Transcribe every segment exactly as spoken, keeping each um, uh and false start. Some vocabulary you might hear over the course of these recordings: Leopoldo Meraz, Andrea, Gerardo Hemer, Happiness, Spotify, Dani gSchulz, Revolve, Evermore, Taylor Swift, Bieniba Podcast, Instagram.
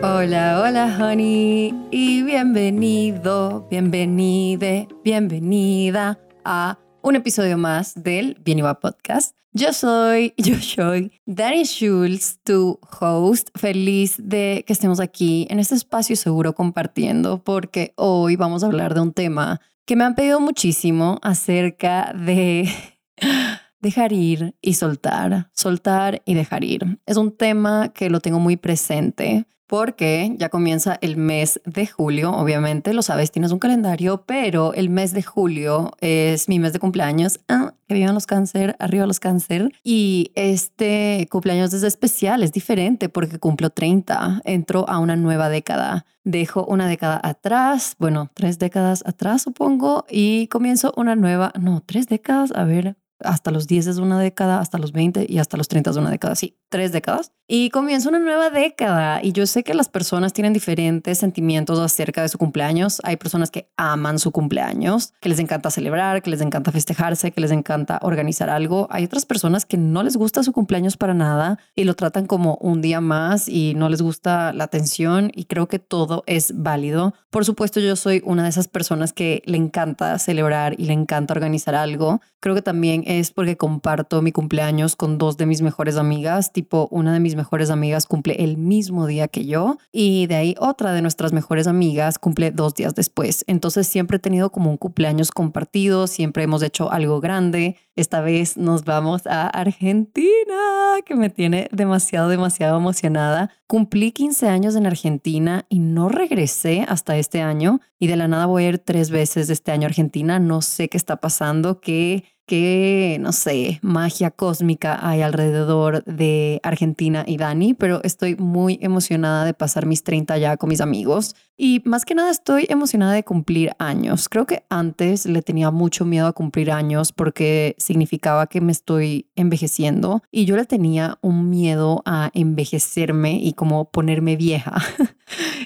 Hola, hola, honey, y bienvenido, bienvenide, bienvenida a un episodio más del Bieniba Podcast. Yo soy, yo soy Dani gSchulz, tu host. Feliz de que estemos aquí en este espacio seguro compartiendo, porque hoy vamos a hablar de un tema que me han pedido muchísimo acerca de dejar ir y soltar, soltar y dejar ir. Es un tema que lo tengo muy presente, porque ya comienza el mes de julio. Obviamente, lo sabes, tienes un calendario, pero el mes de julio es mi mes de cumpleaños. Ah, que vivan los cáncer, arriba los cáncer. Y este cumpleaños es especial, es diferente porque cumplo treinta, entro a una nueva década. Dejo una década atrás, bueno, tres décadas atrás supongo, y comienzo una nueva, no, tres décadas, a ver... Hasta los diez es una década, hasta los veinte y hasta los treinta es una década. Sí, tres décadas. Y comienza una nueva década. Y yo sé que las personas tienen diferentes sentimientos acerca de su cumpleaños. Hay personas que aman su cumpleaños, que les encanta celebrar, que les encanta festejarse, que les encanta organizar algo. Hay otras personas que no les gusta su cumpleaños para nada y lo tratan como un día más y no les gusta la atención. Y creo que todo es válido. Por supuesto, yo soy una de esas personas que le encanta celebrar y le encanta organizar algo. Creo que también es porque comparto mi cumpleaños con dos de mis mejores amigas. Tipo, una de mis mejores amigas cumple el mismo día que yo y de ahí otra de nuestras mejores amigas cumple dos días después. Entonces siempre he tenido como un cumpleaños compartido, siempre hemos hecho algo grande. Esta vez nos vamos a Argentina, que me tiene demasiado, demasiado emocionada. Cumplí quince años en Argentina y no regresé hasta este año y de la nada voy a ir tres veces este año a Argentina. No sé qué está pasando, que... que, no sé, magia cósmica hay alrededor de Argentina y Dani, pero estoy muy emocionada de pasar mis treinta ya con mis amigos. Y más que nada estoy emocionada de cumplir años. Creo que antes le tenía mucho miedo a cumplir años porque significaba que me estoy envejeciendo y yo le tenía un miedo a envejecerme y como ponerme vieja.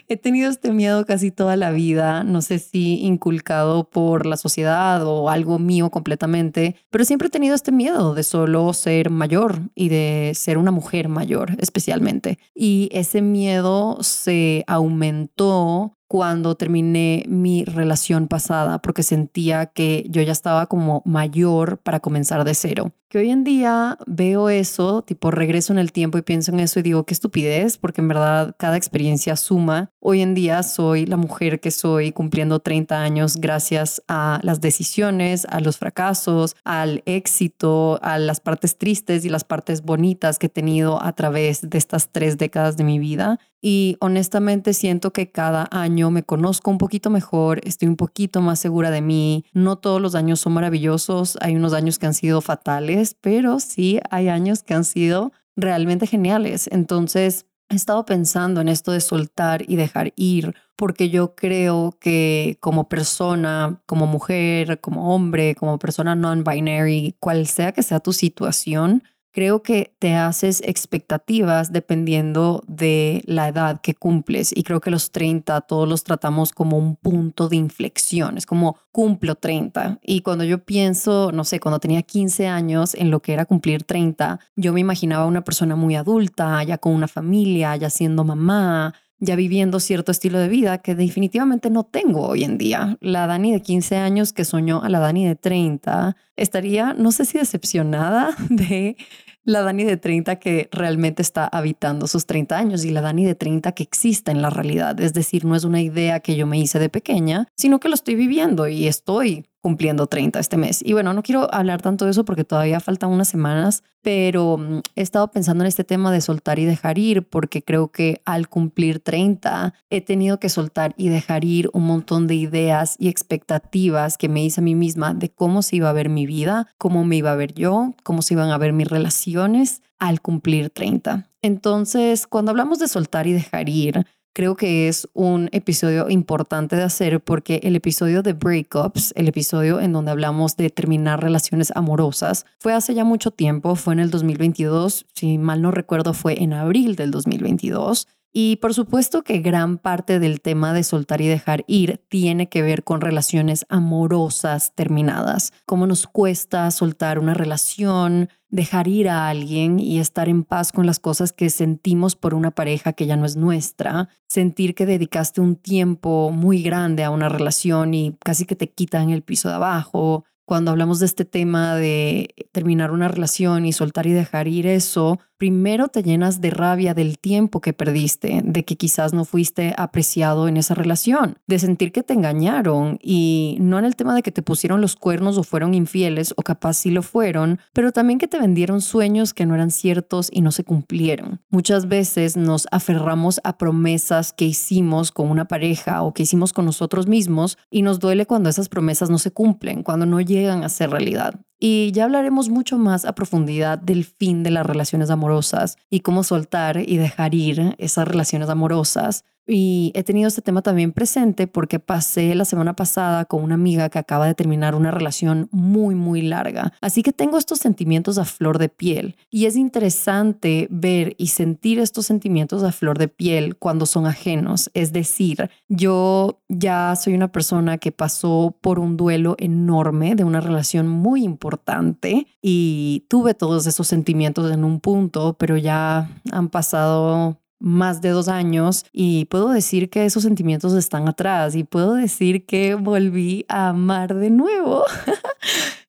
He tenido este miedo casi toda la vida, no sé si inculcado por la sociedad o algo mío completamente, pero siempre he tenido este miedo de solo ser mayor y de ser una mujer mayor especialmente. Y ese miedo se aumentó cuando terminé mi relación pasada, porque sentía que yo ya estaba como mayor para comenzar de cero. Que hoy en día veo eso, tipo regreso en el tiempo y pienso en eso y digo qué estupidez, porque en verdad cada experiencia suma. Hoy en día soy la mujer que soy cumpliendo treinta años gracias a las decisiones, a los fracasos, al éxito, a las partes tristes y las partes bonitas que he tenido a través de estas tres décadas de mi vida. Y honestamente siento que cada año me conozco un poquito mejor, estoy un poquito más segura de mí. No todos los años son maravillosos, hay unos años que han sido fatales, pero sí hay años que han sido realmente geniales. Entonces he estado pensando en esto de soltar y dejar ir, porque yo creo que como persona, como mujer, como hombre, como persona non-binary, cual sea que sea tu situación, creo que te haces expectativas dependiendo de la edad que cumples. Y creo que los treinta todos los tratamos como un punto de inflexión. Es como cumplo treinta. Y cuando yo pienso, no sé, cuando tenía quince años en lo que era cumplir treinta, yo me imaginaba una persona muy adulta, ya con una familia, ya siendo mamá, ya viviendo cierto estilo de vida que definitivamente no tengo hoy en día. La Dani de quince años que soñó a la Dani de treinta estaría, no sé si decepcionada de la Dani de treinta que realmente está habitando sus treinta años y la Dani de treinta que existe en la realidad. Es decir, no es una idea que yo me hice de pequeña, sino que lo estoy viviendo y estoy cumpliendo treinta este mes. Y bueno, no quiero hablar tanto de eso porque todavía faltan unas semanas, pero he estado pensando en este tema de soltar y dejar ir, porque creo que al cumplir treinta he tenido que soltar y dejar ir un montón de ideas y expectativas que me hice a mí misma de cómo se iba a ver mi vida, cómo me iba a ver yo, cómo se iban a ver mis relaciones al cumplir treinta. Entonces, cuando hablamos de soltar y dejar ir, creo que es un episodio importante de hacer porque el episodio de breakups, el episodio en donde hablamos de terminar relaciones amorosas, fue hace ya mucho tiempo, fue en el dos mil veintidós, si mal no recuerdo fue en abril del dos mil veintidós. Y por supuesto que gran parte del tema de soltar y dejar ir tiene que ver con relaciones amorosas terminadas. Cómo nos cuesta soltar una relación, dejar ir a alguien y estar en paz con las cosas que sentimos por una pareja que ya no es nuestra. Sentir que dedicaste un tiempo muy grande a una relación y casi que te quitan el piso de abajo. Cuando hablamos de este tema de terminar una relación y soltar y dejar ir eso, primero te llenas de rabia del tiempo que perdiste, de que quizás no fuiste apreciado en esa relación, de sentir que te engañaron, y no en el tema de que te pusieron los cuernos o fueron infieles, o capaz sí lo fueron, pero también que te vendieron sueños que no eran ciertos y no se cumplieron. Muchas veces nos aferramos a promesas que hicimos con una pareja o que hicimos con nosotros mismos y nos duele cuando esas promesas no se cumplen, cuando no llegan a ser realidad. Y ya hablaremos mucho más a profundidad del fin de las relaciones amorosas y cómo soltar y dejar ir esas relaciones amorosas. Y he tenido este tema también presente porque pasé la semana pasada con una amiga que acaba de terminar una relación muy, muy larga. Así que tengo estos sentimientos a flor de piel. Y es interesante ver y sentir estos sentimientos a flor de piel cuando son ajenos. Es decir, yo ya soy una persona que pasó por un duelo enorme de una relación muy importante y tuve todos esos sentimientos en un punto, pero ya han pasado más de dos años y puedo decir que esos sentimientos están atrás y puedo decir que volví a amar de nuevo.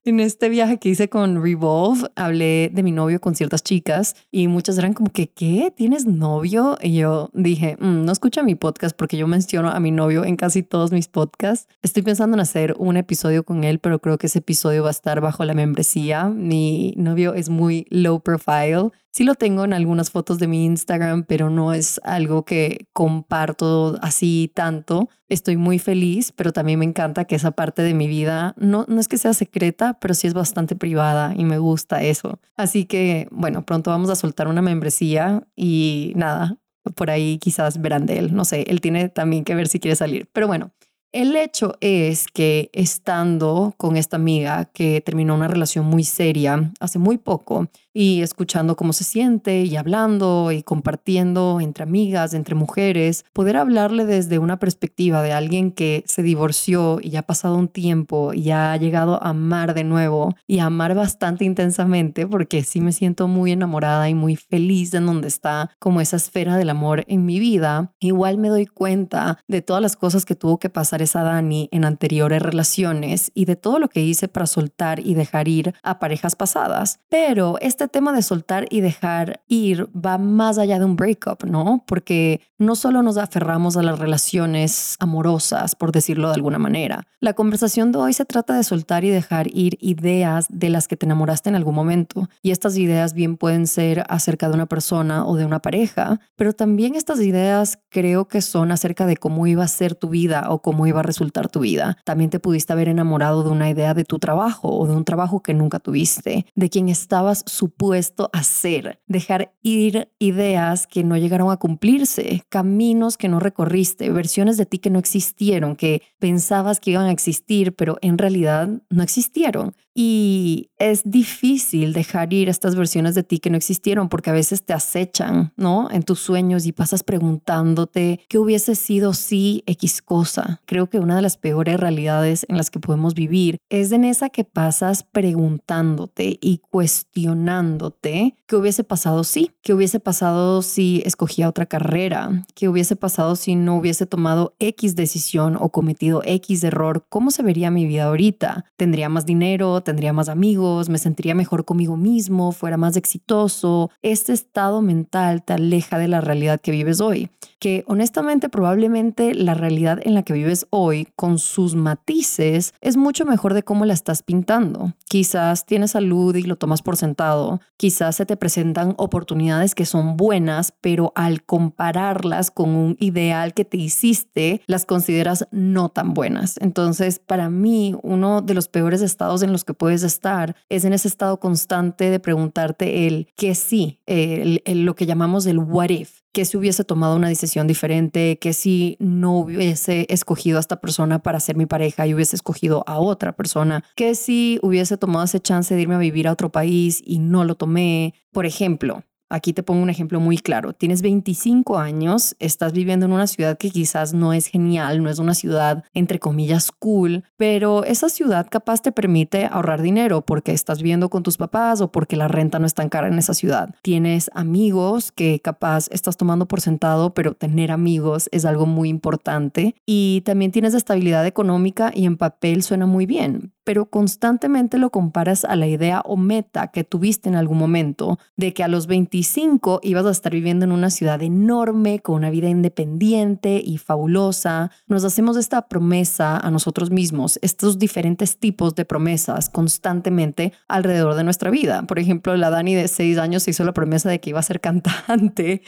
En este viaje que hice con Revolve, hablé de mi novio con ciertas chicas y muchas eran como que, ¿qué? ¿Tienes novio? Y yo dije, mm, no escucha mi podcast porque yo menciono a mi novio en casi todos mis podcasts. Estoy pensando en hacer un episodio con él, pero creo que ese episodio va a estar bajo la membresía. Mi novio es muy low profile. Sí lo tengo en algunas fotos de mi Instagram, pero no es algo que comparto así tanto. Estoy muy feliz, pero también me encanta que esa parte de mi vida no, no es que sea secreta, pero sí es bastante privada y me gusta eso. Así que, bueno, pronto vamos a soltar una membresía y nada, por ahí quizás verán de él. No sé, él tiene también que ver si quiere salir, pero bueno. El hecho es que estando con esta amiga que terminó una relación muy seria hace muy poco y escuchando cómo se siente y hablando y compartiendo entre amigas, entre mujeres, poder hablarle desde una perspectiva de alguien que se divorció y ya ha pasado un tiempo y ya ha llegado a amar de nuevo y a amar bastante intensamente, porque sí me siento muy enamorada y muy feliz en donde está como esa esfera del amor en mi vida. Igual me doy cuenta de todas las cosas que tuvo que pasar a Dani en anteriores relaciones y de todo lo que hice para soltar y dejar ir a parejas pasadas. Pero este tema de soltar y dejar ir va más allá de un breakup, ¿no? Porque no solo nos aferramos a las relaciones amorosas, por decirlo de alguna manera. La conversación de hoy se trata de soltar y dejar ir ideas de las que te enamoraste en algún momento. Y estas ideas bien pueden ser acerca de una persona o de una pareja, pero también estas ideas creo que son acerca de cómo iba a ser tu vida o cómo iba a resultar tu vida. También te pudiste haber enamorado de una idea de tu trabajo o de un trabajo que nunca tuviste, de quien estabas supuesto a ser. Dejar ir ideas que no llegaron a cumplirse, caminos que no recorriste, versiones de ti que no existieron, que pensabas que iban a existir, pero en realidad no existieron. Y es difícil dejar ir estas versiones de ti que no existieron porque a veces te acechan, ¿no? En tus sueños y pasas preguntándote qué hubiese sido si X cosa. Creo que una de las peores realidades en las que podemos vivir es en esa que pasas preguntándote y cuestionándote qué hubiese pasado si, qué hubiese pasado si escogía otra carrera, qué hubiese pasado si no hubiese tomado X decisión o cometido X error, ¿cómo se vería mi vida ahorita? ¿Tendría más dinero? ¿Tendría más amigos? ¿Me sentiría mejor conmigo mismo? ¿Fuera más exitoso? Este estado mental te aleja de la realidad que vives hoy, que honestamente probablemente la realidad en la que vives hoy, con sus matices, es mucho mejor de cómo la estás pintando. Quizás tienes salud y lo tomas por sentado, quizás se te presentan oportunidades que son buenas, pero al compararlas con un ideal que te hiciste, las consideras no tan buenas. Entonces, para mí, uno de los peores estados en los que puedes estar es en ese estado constante de preguntarte el que sí, el, el, lo que llamamos el what if. ¿Qué si hubiese tomado una decisión diferente? ¿Qué si no hubiese escogido a esta persona para ser mi pareja y hubiese escogido a otra persona? ¿Qué si hubiese tomado ese chance de irme a vivir a otro país y no lo tomé? Por ejemplo, Aquí te pongo un ejemplo muy claro. Tienes veinticinco años, estás viviendo en una ciudad que quizás no es genial, no es una ciudad entre comillas cool, pero esa ciudad capaz te permite ahorrar dinero porque estás viviendo con tus papás o porque la renta no es tan cara en esa ciudad. Tienes amigos que capaz estás tomando por sentado, pero tener amigos es algo muy importante. Y también tienes estabilidad económica y en papel suena muy bien, pero constantemente lo comparas a la idea o meta que tuviste en algún momento de que a los veinticinco ibas a estar viviendo en una ciudad enorme, con una vida independiente y fabulosa. Nos hacemos esta promesa a nosotros mismos, estos diferentes tipos de promesas constantemente alrededor de nuestra vida. Por ejemplo, la Dani de seis años se hizo la promesa de que iba a ser cantante,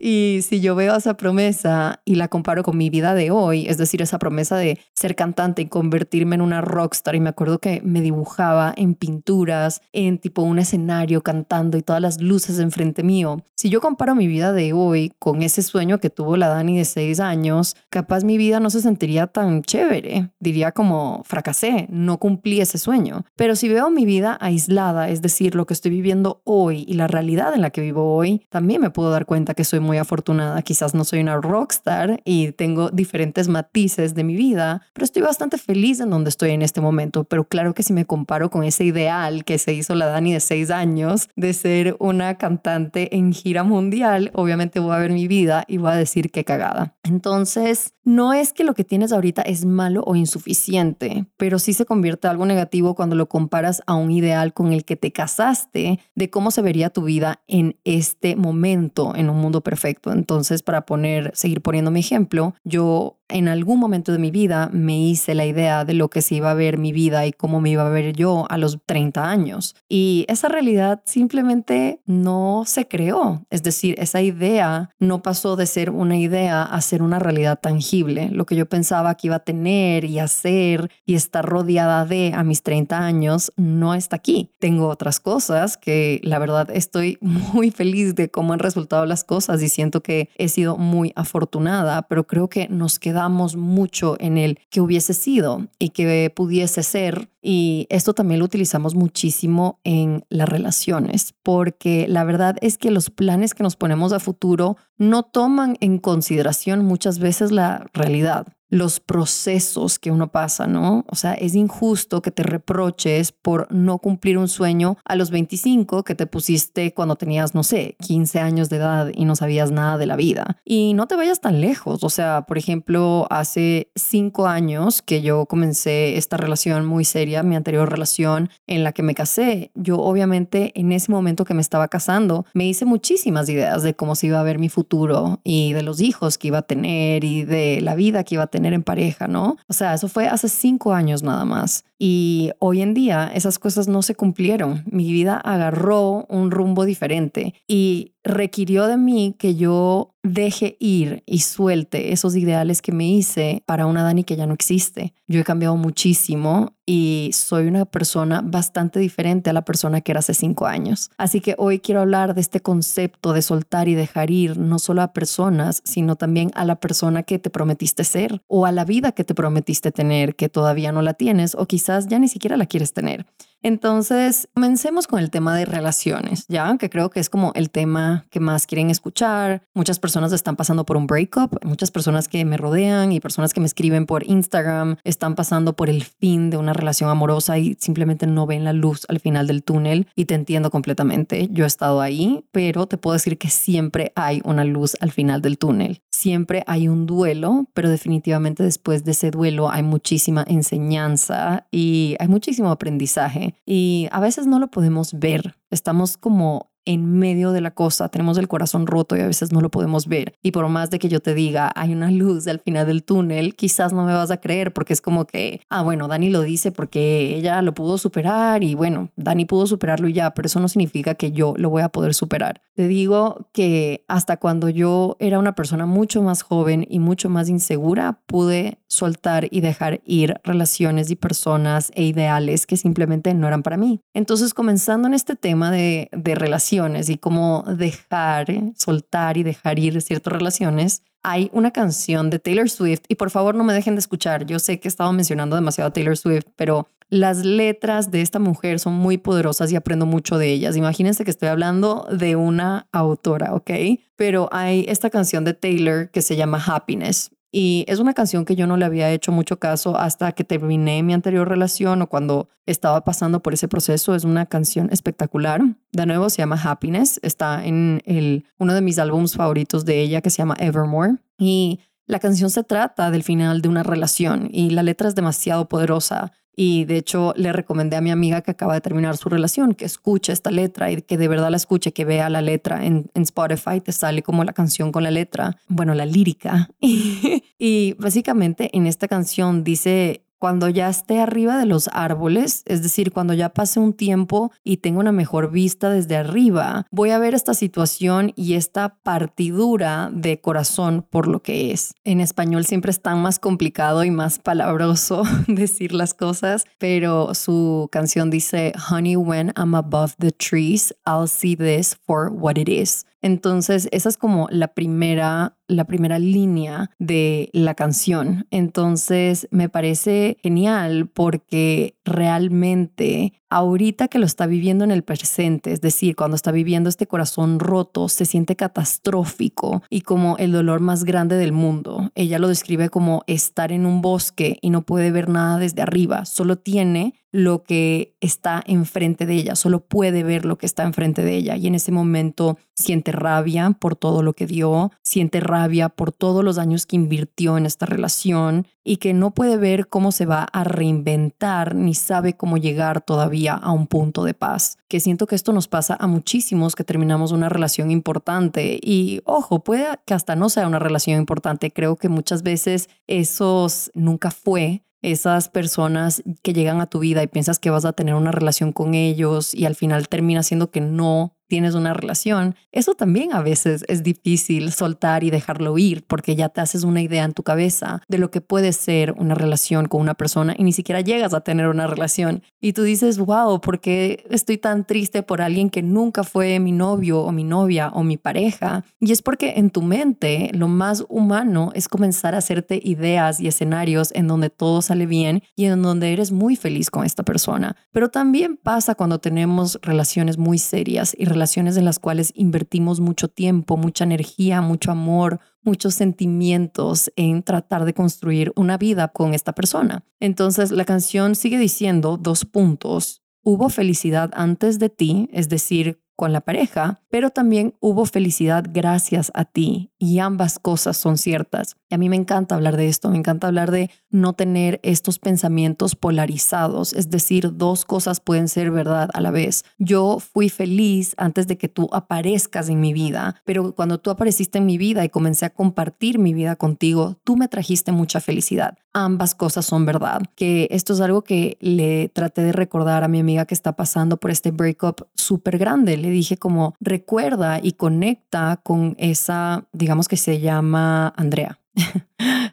y si yo veo esa promesa y la comparo con mi vida de hoy, es decir, esa promesa de ser cantante y convertirme en una rockstar, y me acuerdo que me dibujaba en pinturas, en tipo un escenario cantando y todas las luces enfrente mío. Si yo comparo mi vida de hoy con ese sueño que tuvo la Dani de seis años, capaz mi vida no se sentiría tan chévere. Diría como fracasé, no cumplí ese sueño. Pero si veo mi vida aislada, es decir, lo que estoy viviendo hoy y la realidad en la que vivo hoy, también me puedo dar cuenta que soy muy afortunada. Quizás no soy una rockstar y tengo diferentes matices de mi vida, pero estoy bastante feliz en donde estoy en este momento. Pero claro que si me comparo con ese ideal que se hizo la Dani de seis años de ser una cantante en gira mundial, obviamente voy a ver mi vida y voy a decir qué cagada. Entonces, no es que lo que tienes ahorita es malo o insuficiente, pero sí se convierte en algo negativo cuando lo comparas a un ideal con el que te casaste de cómo se vería tu vida en este momento, en un mundo perfecto. Entonces, para poner, seguir poniendo mi ejemplo, yo en algún momento de mi vida me hice la idea de lo que se iba a ver mi vida y cómo me iba a ver yo a los treinta años. Y esa realidad simplemente no se creó. Es decir, esa idea no pasó de ser una idea a ser una realidad tangible. Lo que yo pensaba que iba a tener y hacer y estar rodeada de a mis treinta años no está aquí. Tengo otras cosas que la verdad estoy muy feliz de cómo han resultado las cosas y siento que he sido muy afortunada, pero creo que nos queda damos mucho en el que hubiese sido y que pudiese ser. Y esto también lo utilizamos muchísimo en las relaciones, porque la verdad es que los planes que nos ponemos a futuro no toman en consideración muchas veces la realidad, los procesos que uno pasa, ¿no? O sea, es injusto que te reproches por no cumplir un sueño a los veinticinco que te pusiste cuando tenías, no sé, quince años de edad y no sabías nada de la vida. Y no te vayas tan lejos. O sea, por ejemplo, hace cinco años que yo comencé esta relación muy seria, mi anterior relación en la que me casé, yo obviamente en ese momento que me estaba casando, me hice muchísimas ideas de cómo se iba a ver mi futuro y de los hijos que iba a tener y de la vida que iba a tener tener en pareja, ¿no? O sea, eso fue hace cinco años nada más. Y hoy en día esas cosas no se cumplieron. Mi vida agarró un rumbo diferente y requirió de mí que yo deje ir y suelte esos ideales que me hice para una Dani que ya no existe. Yo he cambiado muchísimo y soy una persona bastante diferente a la persona que era hace cinco años. Así que hoy quiero hablar de este concepto de soltar y dejar ir no solo a personas, sino también a la persona que te prometiste ser o a la vida que te prometiste tener que todavía no la tienes o quizás ya ni siquiera la quieres tener. Entonces, comencemos con el tema de relaciones, ¿ya? Que creo que es como el tema que más quieren escuchar. Muchas personas están pasando por un breakup, muchas personas que me rodean y personas que me escriben por Instagram están pasando por el fin de una relación amorosa y simplemente no ven la luz al final del túnel, y te entiendo completamente. Yo he estado ahí, pero te puedo decir que siempre hay una luz al final del túnel. Siempre hay un duelo, pero definitivamente después de ese duelo hay muchísima enseñanza y hay muchísimo aprendizaje. Y a veces no lo podemos ver. Estamos como en medio de la cosa, tenemos el corazón roto y a veces no lo podemos ver. Y por más de que yo te diga, hay una luz al final del túnel, quizás no me vas a creer porque es como que, ah, bueno, Dani lo dice porque ella lo pudo superar y bueno, Dani pudo superarlo y ya, pero eso no significa que yo lo voy a poder superar. Te digo que hasta cuando yo era una persona mucho más joven y mucho más insegura, pude soltar y dejar ir relaciones y personas e ideales que simplemente no eran para mí. Entonces, comenzando en este tema de, de relaciones, y cómo dejar, soltar y dejar ir ciertas relaciones, hay una canción de Taylor Swift, y por favor no me dejen de escuchar. Yo sé que he estado mencionando demasiado a Taylor Swift, pero Las letras de esta mujer son muy poderosas y aprendo mucho de ellas. Imagínense que estoy hablando de una autora, ¿ok? Pero hay esta canción de Taylor que se llama Happiness. Y es una canción que yo no le había hecho mucho caso hasta que terminé mi anterior relación o cuando estaba pasando por ese proceso. Es una canción espectacular. De nuevo, se llama Happiness. Está en el, uno de mis álbumes favoritos de ella que se llama Evermore. Y la canción se trata del final de una relación y la letra es demasiado poderosa. Y de hecho le recomendé a mi amiga que acaba de terminar su relación que escuche esta letra y que de verdad la escuche, que vea la letra. En, en Spotify te sale como la canción con la letra, bueno, la lírica. Y básicamente en esta canción dice: cuando ya esté arriba de los árboles, es decir, cuando ya pase un tiempo y tenga una mejor vista desde arriba, voy a ver esta situación y esta partidura de corazón por lo que es. En español siempre es tan más complicado y más palabroso decir las cosas, pero su canción dice: Honey, when I'm above the trees, I'll see this for what it is. Entonces, esa es como la primera, la primera línea de la canción. Entonces, me parece genial porque realmente ahorita que lo está viviendo en el presente, es decir, cuando está viviendo este corazón roto, se siente catastrófico y como el dolor más grande del mundo. Ella lo describe como estar en un bosque y no puede ver nada desde arriba, solo tiene lo que está enfrente de ella, solo puede ver lo que está enfrente de ella. Y en ese momento siente rabia por todo lo que dio, siente rabia por todos los años que invirtió en esta relación y que no puede ver cómo se va a reinventar ni sabe cómo llegar todavía a un punto de paz. Que siento que esto nos pasa a muchísimos que terminamos una relación importante y, ojo, puede que hasta no sea una relación importante. Creo que muchas veces esos nunca fue. Esas personas que llegan a tu vida y piensas que vas a tener una relación con ellos y al final termina siendo que no tienes una relación. Eso también a veces es difícil soltar y dejarlo ir porque ya te haces una idea en tu cabeza de lo que puede ser una relación con una persona y ni siquiera llegas a tener una relación. Y tú dices, wow, ¿por qué estoy tan triste por alguien que nunca fue mi novio o mi novia o mi pareja? Y es porque en tu mente lo más humano es comenzar a hacerte ideas y escenarios en donde todo sale bien y en donde eres muy feliz con esta persona. Pero también pasa cuando tenemos relaciones muy serias y relaciones en las cuales invertimos mucho tiempo, mucha energía, mucho amor, muchos sentimientos en tratar de construir una vida con esta persona. Entonces la canción sigue diciendo dos puntos. Hubo felicidad antes de ti, es decir, con la pareja, pero también hubo felicidad gracias a ti y ambas cosas son ciertas. Y a mí me encanta hablar de esto, me encanta hablar de no tener estos pensamientos polarizados, es decir, dos cosas pueden ser verdad a la vez. Yo fui feliz antes de que tú aparezcas en mi vida, pero cuando tú apareciste en mi vida y comencé a compartir mi vida contigo, tú me trajiste mucha felicidad. Ambas cosas son verdad. Que esto es algo que le traté de recordar a mi amiga que está pasando por este breakup súper grande. Le dije como recuerda y conecta con esa, digamos que se llama Andrea.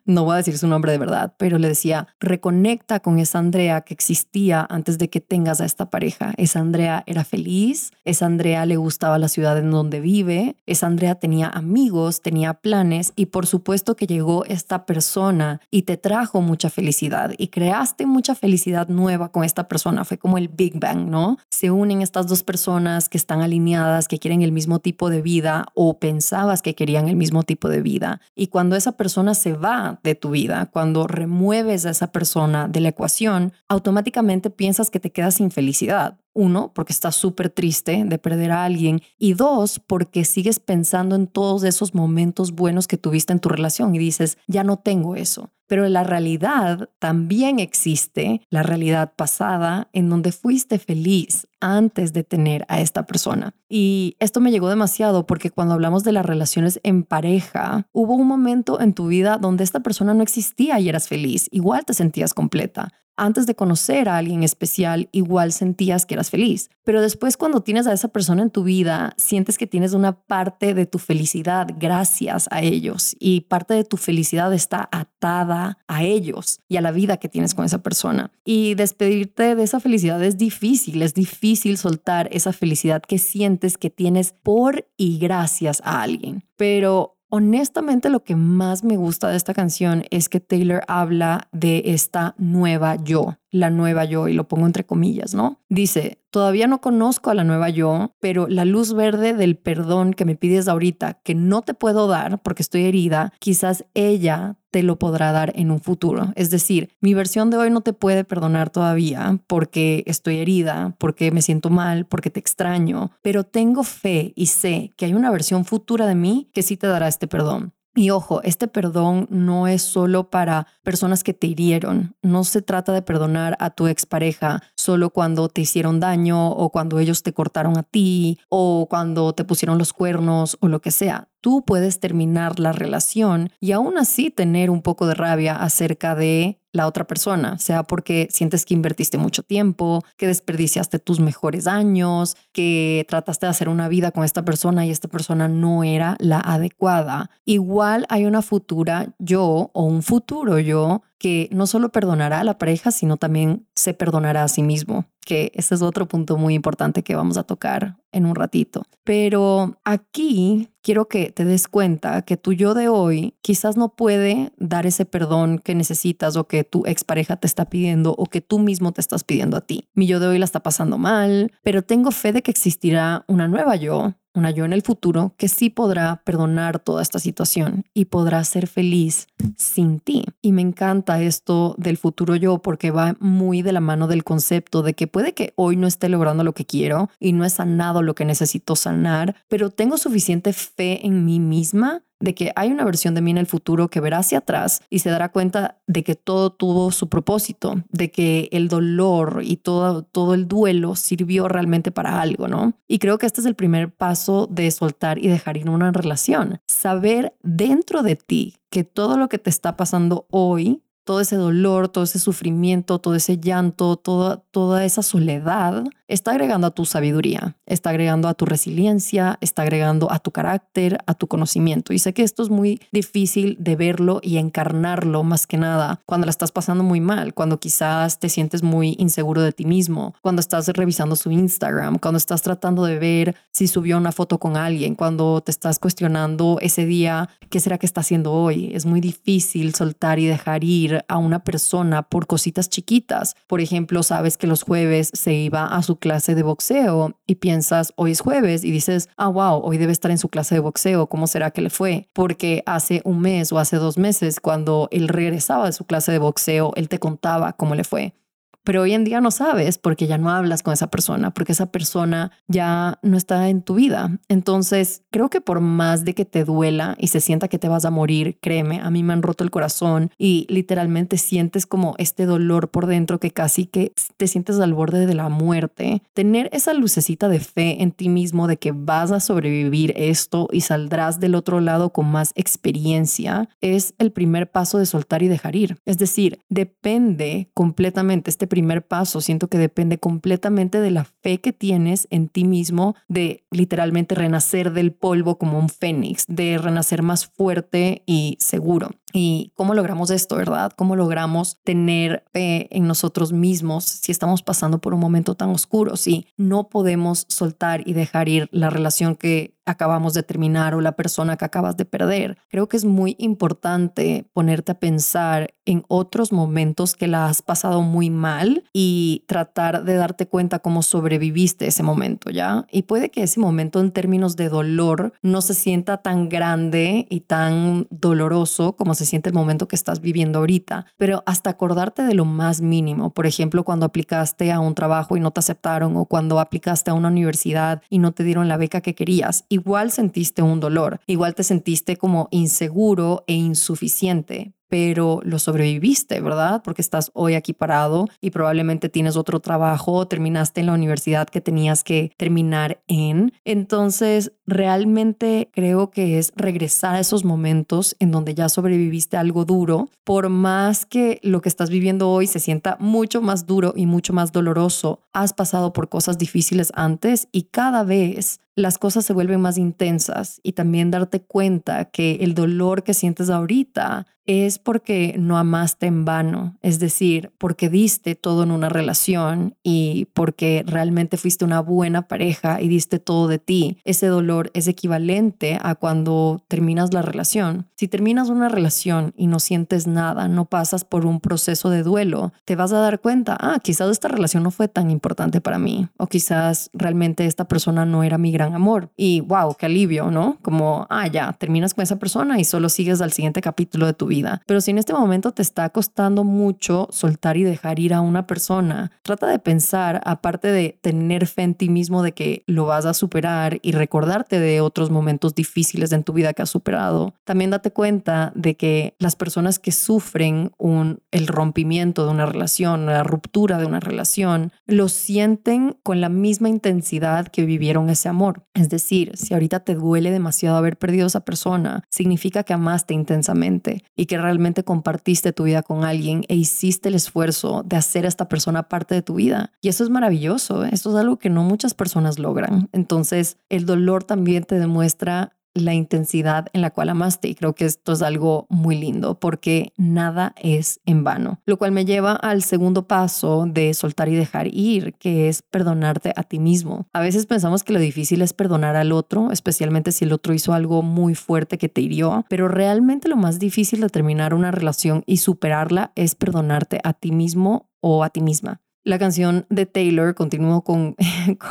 No voy a decir su nombre de verdad, pero le decía, reconecta con esa Andrea que existía antes de que tengas a esta pareja. Esa Andrea era feliz, esa Andrea le gustaba la ciudad en donde vive, esa Andrea tenía amigos, tenía planes y por supuesto que llegó esta persona y te trajo mucha felicidad y creaste mucha felicidad nueva con esta persona. Fue como el Big Bang, ¿no? Se unen estas dos personas que están alineadas, que quieren el mismo tipo de vida o pensabas que querían el mismo tipo de vida. Y cuando esa persona se va de tu vida, cuando remueves a esa persona de la ecuación, automáticamente piensas que te quedas sin felicidad. Uno, porque estás súper triste de perder a alguien y dos, porque sigues pensando en todos esos momentos buenos que tuviste en tu relación y dices, ya no tengo eso. Pero la realidad también existe, la realidad pasada en donde fuiste feliz antes de tener a esta persona. Y esto me llegó demasiado porque cuando hablamos de las relaciones en pareja, hubo un momento en tu vida donde esta persona no existía y eras feliz, igual te sentías completa. Antes de conocer a alguien especial, igual sentías que eras feliz. Pero después cuando tienes a esa persona en tu vida, sientes que tienes una parte de tu felicidad gracias a ellos. Y parte de tu felicidad está atada a ellos y a la vida que tienes con esa persona. Y despedirte de esa felicidad es difícil. Es difícil soltar esa felicidad que sientes que tienes por y gracias a alguien. Pero Honestamente, lo que más me gusta de esta canción es que Taylor habla de esta nueva yo, la nueva yo, y lo pongo entre comillas, ¿no? Dice, todavía no conozco a la nueva yo, pero la luz verde del perdón que me pides ahorita, que no te puedo dar porque estoy herida, quizás ella te lo podrá dar en un futuro. Es decir, mi versión de hoy no te puede perdonar todavía porque estoy herida, porque me siento mal, porque te extraño, pero tengo fe y sé que hay una versión futura de mí que sí te dará este perdón. Y ojo, este perdón no es solo para personas que te hirieron. No se trata de perdonar a tu expareja solo cuando te hicieron daño o cuando ellos te cortaron a ti o cuando te pusieron los cuernos o lo que sea. Tú puedes terminar la relación y aún así tener un poco de rabia acerca de la otra persona, sea porque sientes que invertiste mucho tiempo, que desperdiciaste tus mejores años, que trataste de hacer una vida con esta persona y esta persona no era la adecuada. Igual hay una futura yo o un futuro yo que no solo perdonará a la pareja, sino también se perdonará a sí mismo, que ese es otro punto muy importante que vamos a tocar en un ratito. Pero aquí quiero que te des cuenta que tu yo de hoy quizás no puede dar ese perdón que necesitas o que tu expareja te está pidiendo o que tú mismo te estás pidiendo a ti. Mi yo de hoy la está pasando mal, pero tengo fe de que existirá una nueva yo, una yo en el futuro que sí podrá perdonar toda esta situación y podrá ser feliz sin ti. Y me encanta esto del futuro yo porque va muy de la mano del concepto de que puede que hoy no esté logrando lo que quiero y no he sanado lo que necesito sanar, pero tengo suficiente fe en mí misma de que hay una versión de mí en el futuro que verá hacia atrás y se dará cuenta de que todo tuvo su propósito, de que el dolor y todo, todo el duelo sirvió realmente para algo, ¿no? Y creo que este es el primer paso de soltar y dejar ir una relación. Saber dentro de ti que todo lo que te está pasando hoy, todo ese dolor, todo ese sufrimiento, todo ese llanto, toda, toda esa soledad, está agregando a tu sabiduría, está agregando a tu resiliencia, está agregando a tu carácter, a tu conocimiento. Y sé que esto es muy difícil de verlo y encarnarlo más que nada cuando la estás pasando muy mal, cuando quizás te sientes muy inseguro de ti mismo, cuando estás revisando su Instagram, cuando estás tratando de ver si subió una foto con alguien, cuando te estás cuestionando ese día, ¿qué será que está haciendo hoy? Es muy difícil soltar y dejar ir a una persona por cositas chiquitas. Por ejemplo, sabes que los jueves se iba a su clase de boxeo y piensas, hoy es jueves y dices, ah, wow, hoy debe estar en su clase de boxeo, ¿cómo será que le fue? Porque hace un mes o hace dos meses, cuando él regresaba de su clase de boxeo, él te contaba cómo le fue. Pero hoy en día no sabes porque ya no hablas con esa persona, porque esa persona ya no está en tu vida. Entonces, creo que por más de que te duela y se sienta que te vas a morir, créeme, a mí me han roto el corazón y literalmente sientes como este dolor por dentro que casi que te sientes al borde de la muerte. Tener esa lucecita de fe en ti mismo de que vas a sobrevivir esto y saldrás del otro lado con más experiencia es el primer paso de soltar y dejar ir. Es decir, depende completamente este primer paso. Siento que depende completamente de la fe que tienes en ti mismo, de literalmente renacer del polvo como un fénix, de renacer más fuerte y seguro. ¿Y cómo logramos esto, verdad? ¿Cómo logramos tener fe en nosotros mismos si estamos pasando por un momento tan oscuro? Si no podemos soltar y dejar ir la relación que acabamos de terminar o la persona que acabas de perder. Creo que es muy importante ponerte a pensar en otros momentos que la has pasado muy mal y tratar de darte cuenta cómo sobreviviste ese momento, ¿ya? Y puede que ese momento en términos de dolor no se sienta tan grande y tan doloroso como se se siente el momento que estás viviendo ahorita, pero hasta acordarte de lo más mínimo. Por ejemplo, cuando aplicaste a un trabajo y no te aceptaron, o cuando aplicaste a una universidad y no te dieron la beca que querías, igual sentiste un dolor, igual te sentiste como inseguro e insuficiente, pero lo sobreviviste, ¿verdad? Porque estás hoy aquí parado y probablemente tienes otro trabajo, terminaste en la universidad que tenías que terminar en. Entonces, realmente creo que es regresar a esos momentos en donde ya sobreviviste a algo duro, por más que lo que estás viviendo hoy se sienta mucho más duro y mucho más doloroso. Has pasado por cosas difíciles antes y cada vez las cosas se vuelven más intensas, y también darte cuenta que el dolor que sientes ahorita es porque no amaste en vano, es decir, porque diste todo en una relación y porque realmente fuiste una buena pareja y diste todo de ti. Ese dolor es equivalente a cuando terminas la relación. Si terminas una relación y no sientes nada, no pasas por un proceso de duelo, te vas a dar cuenta, ah, quizás esta relación no fue tan importante para mí, o quizás realmente esta persona no era mi gran amor. Y wow, qué alivio, ¿no? Como, ah, ya, terminas con esa persona y solo sigues al siguiente capítulo de tu vida. Vida. Pero si en este momento te está costando mucho soltar y dejar ir a una persona, trata de pensar, aparte de tener fe en ti mismo de que lo vas a superar y recordarte de otros momentos difíciles en tu vida que has superado, también date cuenta de que las personas que sufren un, el rompimiento de una relación, la ruptura de una relación, lo sienten con la misma intensidad que vivieron ese amor. Es decir, si ahorita te duele demasiado haber perdido a esa persona, significa que amaste intensamente y que realmente compartiste tu vida con alguien e hiciste el esfuerzo de hacer a esta persona parte de tu vida. Y eso es maravilloso. Esto es algo que no muchas personas logran. Entonces, el dolor también te demuestra la intensidad en la cual amaste, y creo que esto es algo muy lindo porque nada es en vano, lo cual me lleva al segundo paso de soltar y dejar ir, que es perdonarte a ti mismo. A veces pensamos que lo difícil es perdonar al otro, especialmente si el otro hizo algo muy fuerte que te hirió, pero realmente lo más difícil de terminar una relación y superarla es perdonarte a ti mismo o a ti misma. La canción de Taylor, continúo con,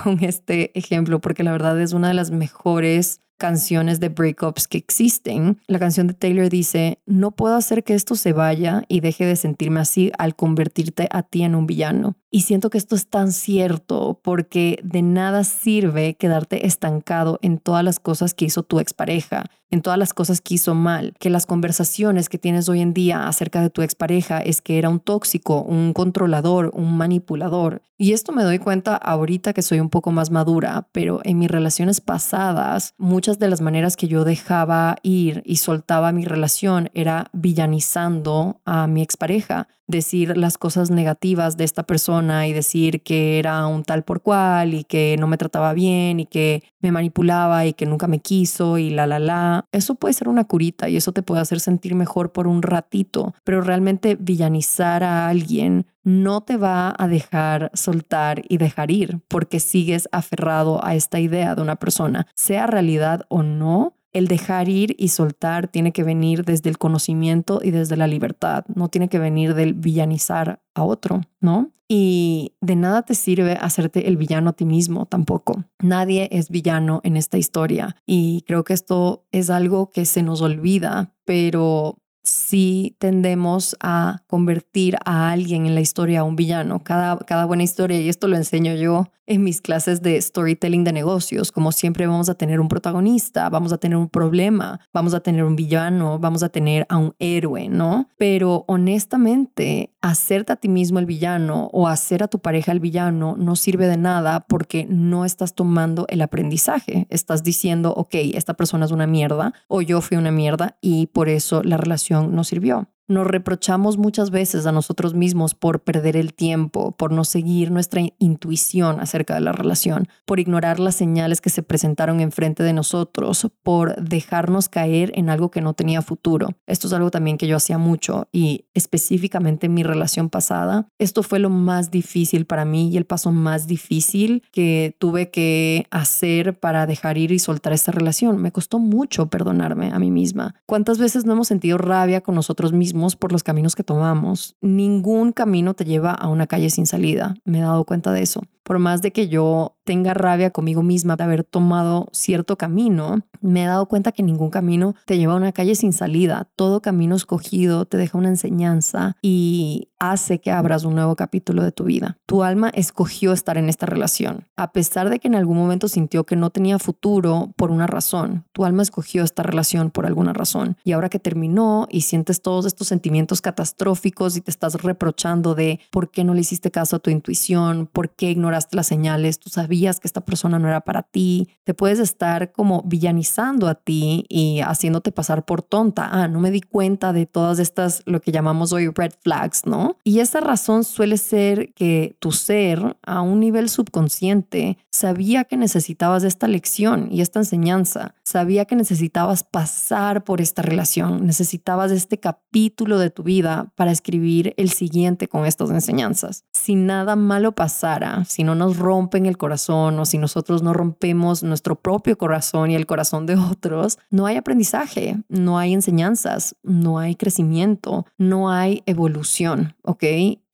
con este ejemplo porque la verdad es una de las mejores canciones de breakups que existen. La canción de Taylor dice: no puedo hacer que esto se vaya y deje de sentirme así al convertirte a ti en un villano. Y siento que esto es tan cierto porque de nada sirve quedarte estancado en todas las cosas que hizo tu expareja, en todas las cosas que hizo mal, que las conversaciones que tienes hoy en día acerca de tu expareja es que era un tóxico, un controlador, un manipulador. Y esto me doy cuenta ahorita que soy un poco más madura, pero en mis relaciones pasadas, muchas de las maneras que yo dejaba ir y soltaba mi relación era villanizando a mi expareja, decir las cosas negativas de esta persona y decir que era un tal por cual y que no me trataba bien y que me manipulaba y que nunca me quiso y la la la. Eso puede ser una curita y eso te puede hacer sentir mejor por un ratito, pero realmente villanizar a alguien no te va a dejar soltar y dejar ir porque sigues aferrado a esta idea de una persona, sea realidad o no. El dejar ir y soltar tiene que venir desde el conocimiento y desde la libertad. No tiene que venir del villanizar a otro, ¿no? Y de nada te sirve hacerte el villano a ti mismo tampoco. Nadie es villano en esta historia. Y creo que esto es algo que se nos olvida, pero sí tendemos a convertir a alguien en la historia a un villano. Cada, cada buena historia, y esto lo enseño yo en mis clases de storytelling de negocios, como siempre vamos a tener un protagonista, vamos a tener un problema, vamos a tener un villano, vamos a tener a un héroe, ¿no? Pero honestamente, hacerte a ti mismo el villano o hacer a tu pareja el villano no sirve de nada porque no estás tomando el aprendizaje. Estás diciendo, ok, esta persona es una mierda o yo fui una mierda y por eso la relación no sirvió. Nos reprochamos muchas veces a nosotros mismos por perder el tiempo, por no seguir nuestra intuición acerca de la relación, por ignorar las señales que se presentaron enfrente de nosotros, por dejarnos caer en algo que no tenía futuro. Esto es algo también que yo hacía mucho y específicamente en mi relación pasada. Esto fue lo más difícil para mí y el paso más difícil que tuve que hacer para dejar ir y soltar esta relación. Me costó mucho perdonarme a mí misma. ¿Cuántas veces no hemos sentido rabia con nosotros mismos por los caminos que tomamos? Ningún camino te lleva a una calle sin salida. Me he dado cuenta de eso. Por más de que yo tenga rabia conmigo misma de haber tomado cierto camino, me he dado cuenta que ningún camino te lleva a una calle sin salida. Todo camino escogido te deja una enseñanza y hace que abras un nuevo capítulo de tu vida. Tu alma escogió estar en esta relación. A pesar de que en algún momento sintió que no tenía futuro por una razón, tu alma escogió esta relación por alguna razón. Y ahora que terminó y sientes todos estos sentimientos catastróficos y te estás reprochando de por qué no le hiciste caso a tu intuición, por qué ignoraste las señales, tú sabes sabías que esta persona no era para ti. Te puedes estar como villanizando a ti y haciéndote pasar por tonta. Ah, no me di cuenta de todas estas, lo que llamamos hoy red flags, ¿no? Y esa razón suele ser que tu ser a un nivel subconsciente sabía que necesitabas esta lección y esta enseñanza. Sabía que necesitabas pasar por esta relación. Necesitabas este capítulo de tu vida para escribir el siguiente con estas enseñanzas. Si nada malo pasara, si no nos rompen el corazón o si nosotros no rompemos nuestro propio corazón y el corazón de otros, no hay aprendizaje, no hay enseñanzas, no hay crecimiento, no hay evolución, ¿ok?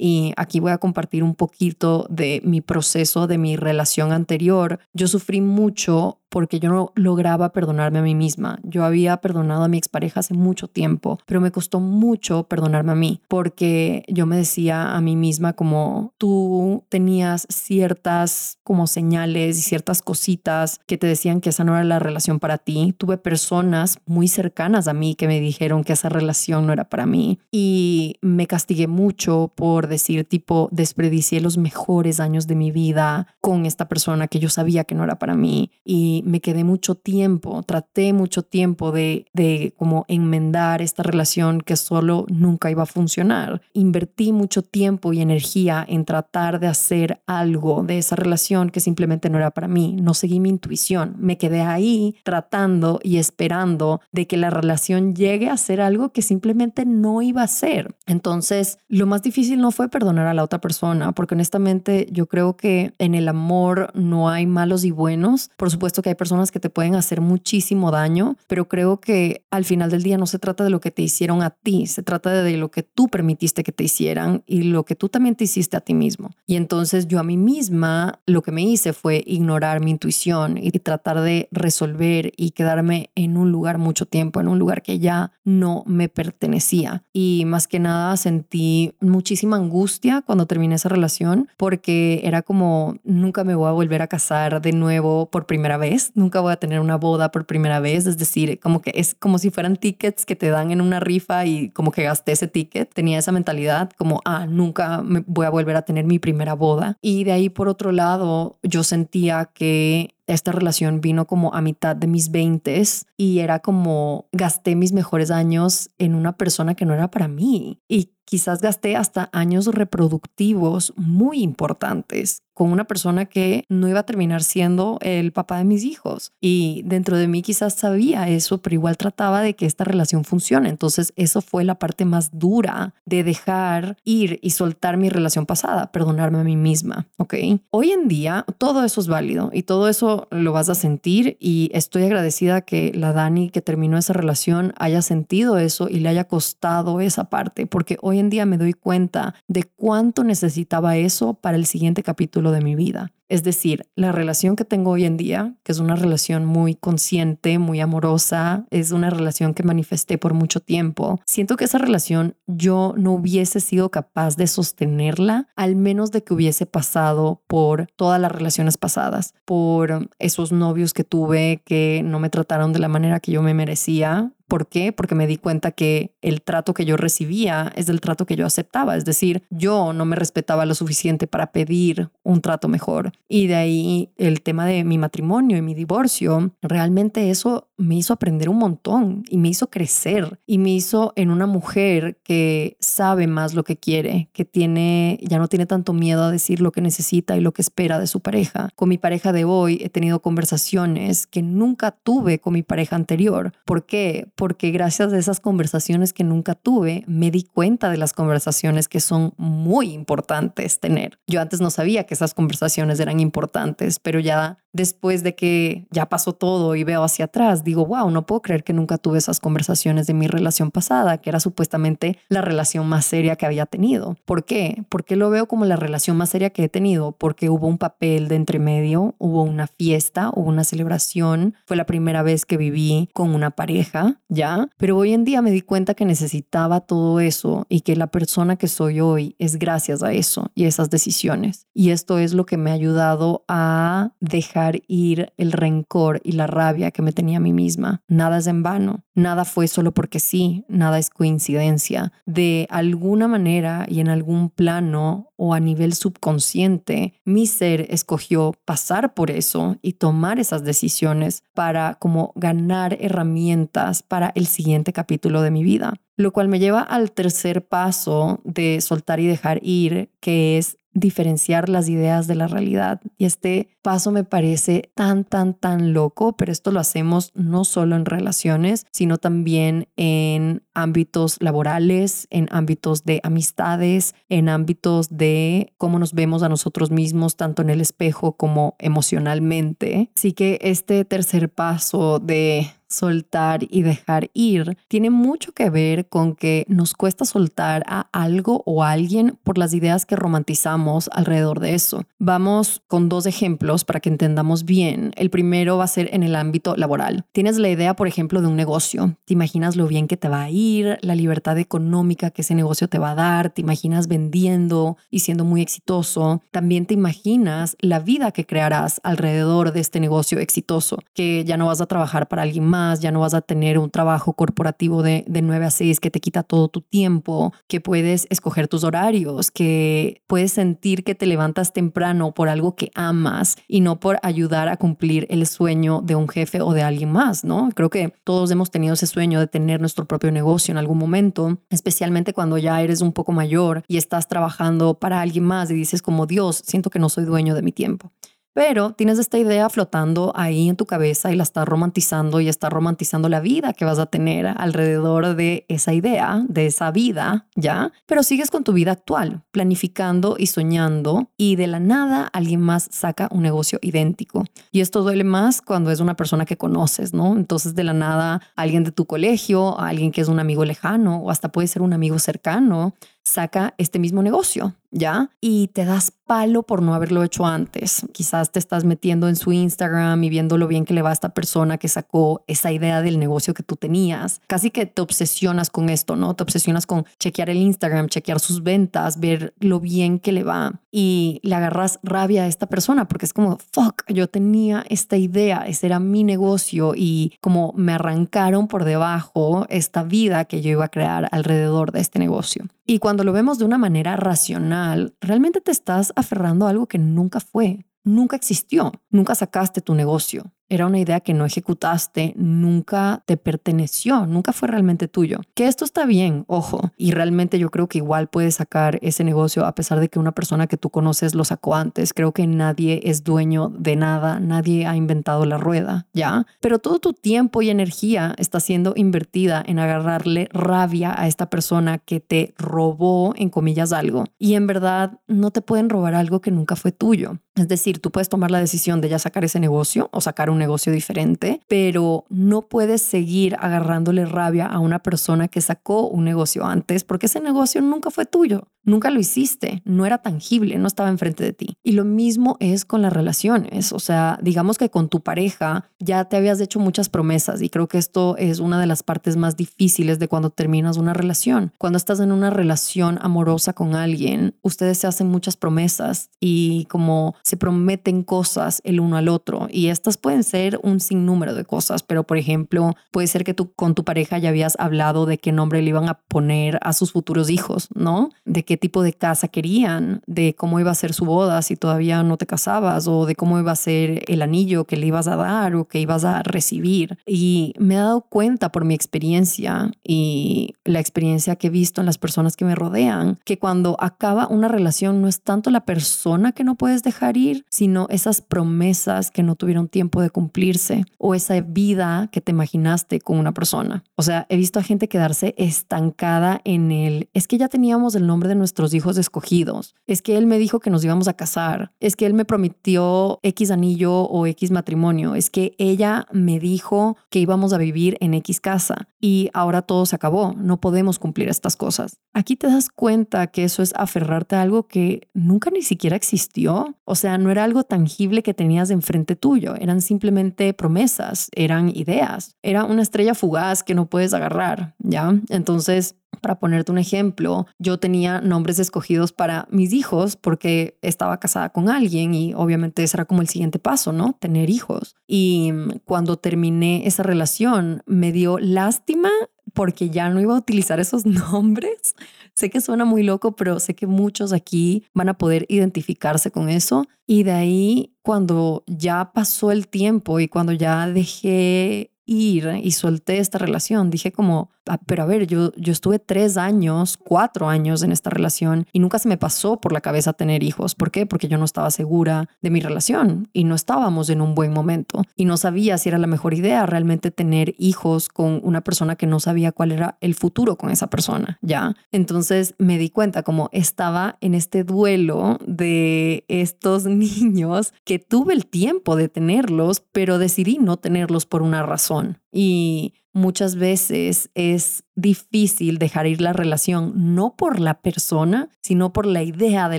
Y aquí voy a compartir un poquito de mi proceso, de mi relación anterior. Yo sufrí mucho porque yo no lograba perdonarme a mí misma. Yo había perdonado a mi expareja hace mucho tiempo, pero me costó mucho perdonarme a mí porque yo me decía a mí misma como tú tenías ciertas como señales y ciertas cositas que te decían que esa no era la relación para ti. Tuve personas muy cercanas a mí que me dijeron que esa relación no era para mí y me castigué mucho por decir tipo desperdicié los mejores años de mi vida con esta persona que yo sabía que no era para mí y me quedé mucho tiempo, traté mucho tiempo de, de como enmendar esta relación que solo nunca iba a funcionar. Invertí mucho tiempo y energía en tratar de hacer algo de esa relación que simplemente no era para mí. No seguí mi intuición. Me quedé ahí tratando y esperando de que la relación llegue a ser algo que simplemente no iba a ser. Entonces, lo más difícil no fue perdonar a la otra persona, porque honestamente yo creo que en el amor no hay malos y buenos. Por supuesto que hay personas que te pueden hacer muchísimo daño, pero creo que al final del día no se trata de lo que te hicieron a ti, se trata de lo que tú permitiste que te hicieran y lo que tú también te hiciste a ti mismo. Y entonces yo a mí misma lo que me hice fue ignorar mi intuición y tratar de resolver y quedarme en un lugar mucho tiempo, en un lugar que ya no me pertenecía. Y más que nada sentí muchísima angustia cuando terminé esa relación porque era como nunca me voy a volver a casar de nuevo por primera vez. Nunca voy a tener una boda por primera vez. Es decir, como que es como si fueran tickets que te dan en una rifa y como que gasté ese ticket. Tenía esa mentalidad como, ah, nunca me voy a volver a tener mi primera boda. Y de ahí, por otro lado, yo sentía que esta relación vino como a mitad de mis veintes y era como gasté mis mejores años en una persona que no era para mí. Y quizás gasté hasta años reproductivos muy importantes con una persona que no iba a terminar siendo el papá de mis hijos. Y dentro de mí quizás sabía eso, pero igual trataba de que esta relación funcione. Entonces eso fue la parte más dura de dejar ir y soltar mi relación pasada, perdonarme a mí misma, ¿ok? Hoy en día todo eso es válido y todo eso lo vas a sentir y estoy agradecida que la Dani que terminó esa relación haya sentido eso y le haya costado esa parte, porque hoy en día me doy cuenta de cuánto necesitaba eso para el siguiente capítulo de mi vida. Es decir, la relación que tengo hoy en día, que es una relación muy consciente, muy amorosa, es una relación que manifesté por mucho tiempo. Siento que esa relación yo no hubiese sido capaz de sostenerla, al menos de que hubiese pasado por todas las relaciones pasadas, por esos novios que tuve que no me trataron de la manera que yo me merecía. ¿Por qué? Porque me di cuenta que el trato que yo recibía es el trato que yo aceptaba. Es decir, yo no me respetaba lo suficiente para pedir un trato mejor. Y de ahí el tema de mi matrimonio y mi divorcio, realmente eso me hizo aprender un montón y me hizo crecer y me hizo en una mujer que sabe más lo que quiere, que tiene, ya no tiene tanto miedo a decir lo que necesita y lo que espera de su pareja. Con mi pareja de hoy he tenido conversaciones que nunca tuve con mi pareja anterior. ¿Por qué? Porque gracias a esas conversaciones que nunca tuve, me di cuenta de las conversaciones que son muy importantes tener. Yo antes no sabía que esas conversaciones eran importantes, pero ya después de que ya pasó todo y veo hacia atrás, digo, wow, no puedo creer que nunca tuve esas conversaciones de mi relación pasada, que era supuestamente la relación más seria que había tenido. ¿Por qué? ¿Por qué lo veo como la relación más seria que he tenido? Porque hubo un papel de entremedio, hubo una fiesta, hubo una celebración. Fue la primera vez que viví con una pareja, ¿ya? Pero hoy en día me di cuenta que necesitaba todo eso y que la persona que soy hoy es gracias a eso y esas decisiones. Y esto es lo que me ha ayudado a dejar dejar ir el rencor y la rabia que me tenía a mí misma. Nada es en vano, nada fue solo porque sí, nada es coincidencia. De alguna manera y en algún plano o a nivel subconsciente, mi ser escogió pasar por eso y tomar esas decisiones para como ganar herramientas para el siguiente capítulo de mi vida. Lo cual me lleva al tercer paso de soltar y dejar ir, que es diferenciar las ideas de la realidad. Y este paso me parece tan, tan, tan loco, pero esto lo hacemos no solo en relaciones, sino también en ámbitos laborales, en ámbitos de amistades, en ámbitos de cómo nos vemos a nosotros mismos, tanto en el espejo como emocionalmente. Así que este tercer paso de soltar y dejar ir tiene mucho que ver con que nos cuesta soltar a algo o a alguien por las ideas que romantizamos alrededor de eso. Vamos con dos ejemplos para que entendamos bien. El primero va a ser en el ámbito laboral. Tienes la idea, por ejemplo, de un negocio. Te imaginas lo bien que te va a ir, la libertad económica que ese negocio te va a dar. Te imaginas vendiendo y siendo muy exitoso. También te imaginas la vida que crearás alrededor de este negocio exitoso, que ya no vas a trabajar para alguien más. Ya no vas a tener un trabajo corporativo de, de nueve a seis que te quita todo tu tiempo, que puedes escoger tus horarios, que puedes sentir que te levantas temprano por algo que amas y no por ayudar a cumplir el sueño de un jefe o de alguien más, ¿no? Creo que todos hemos tenido ese sueño de tener nuestro propio negocio en algún momento, especialmente cuando ya eres un poco mayor y estás trabajando para alguien más y dices como Dios, siento que no soy dueño de mi tiempo. Pero tienes esta idea flotando ahí en tu cabeza y la estás romantizando y estás romantizando la vida que vas a tener alrededor de esa idea, de esa vida, ¿ya? Pero sigues con tu vida actual, planificando y soñando, y de la nada alguien más saca un negocio idéntico. Y esto duele más cuando es una persona que conoces, ¿no? Entonces de la nada alguien de tu colegio, alguien que es un amigo lejano o hasta puede ser un amigo cercano, saca este mismo negocio, ¿ya? Y te das palo por no haberlo hecho antes. Quizás te estás metiendo en su Instagram y viendo lo bien que le va a esta persona que sacó esa idea del negocio que tú tenías. Casi que te obsesionas con esto, ¿no? Te obsesionas con chequear el Instagram, chequear sus ventas, ver lo bien que le va. Y le agarras rabia a esta persona porque es como, fuck, yo tenía esta idea, ese era mi negocio y como me arrancaron por debajo esta vida que yo iba a crear alrededor de este negocio. Y cuando lo vemos de una manera racional, realmente te estás aferrando a algo que nunca fue, nunca existió, nunca sacaste tu negocio. Era una idea que no ejecutaste, nunca te perteneció, nunca fue realmente tuyo. Que esto está bien, ojo, y realmente yo creo que igual puedes sacar ese negocio a pesar de que una persona que tú conoces lo sacó antes. Creo que nadie es dueño de nada, nadie ha inventado la rueda, ¿ya? Pero todo tu tiempo y energía está siendo invertida en agarrarle rabia a esta persona que te robó, en comillas, algo. Y en verdad no te pueden robar algo que nunca fue tuyo. Es decir, tú puedes tomar la decisión de ya sacar ese negocio o sacar un Un negocio diferente, pero no puedes seguir agarrándole rabia a una persona que sacó un negocio antes porque ese negocio nunca fue tuyo, nunca lo hiciste, no era tangible, no estaba enfrente de ti. Y lo mismo es con las relaciones, o sea, digamos que con tu pareja ya te habías hecho muchas promesas y creo que esto es una de las partes más difíciles de cuando terminas una relación. Cuando estás en una relación amorosa con alguien, ustedes se hacen muchas promesas y como se prometen cosas el uno al otro y estas pueden ser un sinnúmero de cosas, pero por ejemplo, puede ser que tú con tu pareja ya habías hablado de qué nombre le iban a poner a sus futuros hijos, ¿no? De qué tipo de casa querían, de cómo iba a ser su boda si todavía no te casabas o de cómo iba a ser el anillo que le ibas a dar o que ibas a recibir. Y me he dado cuenta por mi experiencia y la experiencia que he visto en las personas que me rodean, que cuando acaba una relación no es tanto la persona que no puedes dejar ir, sino esas promesas que no tuvieron tiempo de cumplirse o esa vida que te imaginaste con una persona. O sea, he visto a gente quedarse estancada en el, es que ya teníamos el nombre de nuestros hijos escogidos, es que él me dijo que nos íbamos a casar, es que él me prometió X anillo o X matrimonio, es que ella me dijo que íbamos a vivir en X casa y ahora todo se acabó, no podemos cumplir estas cosas. Aquí te das cuenta que eso es aferrarte a algo que nunca ni siquiera existió, o sea, no era algo tangible que tenías enfrente tuyo, eran simplemente promesas, eran ideas, era una estrella fugaz que no puedes agarrar, ¿ya? Entonces Para ponerte un ejemplo, yo tenía nombres escogidos para mis hijos porque estaba casada con alguien y obviamente ese era como el siguiente paso, ¿no? Tener hijos. Y cuando terminé esa relación me dio lástima porque ya no iba a utilizar esos nombres. Sé que suena muy loco, pero sé que muchos aquí van a poder identificarse con eso. Y de ahí, cuando ya pasó el tiempo y cuando ya dejé ir y solté esta relación, dije como, ah, pero a ver, yo, yo estuve tres años, cuatro años en esta relación y nunca se me pasó por la cabeza tener hijos. ¿Por qué? Porque yo no estaba segura de mi relación y no estábamos en un buen momento y no sabía si era la mejor idea realmente tener hijos con una persona que no sabía cuál era el futuro con esa persona, ¿ya? Entonces me di cuenta como estaba en este duelo de estos niños que tuve el tiempo de tenerlos, pero decidí no tenerlos por una razón. Y muchas veces es difícil dejar ir la relación, no por la persona, sino por la idea de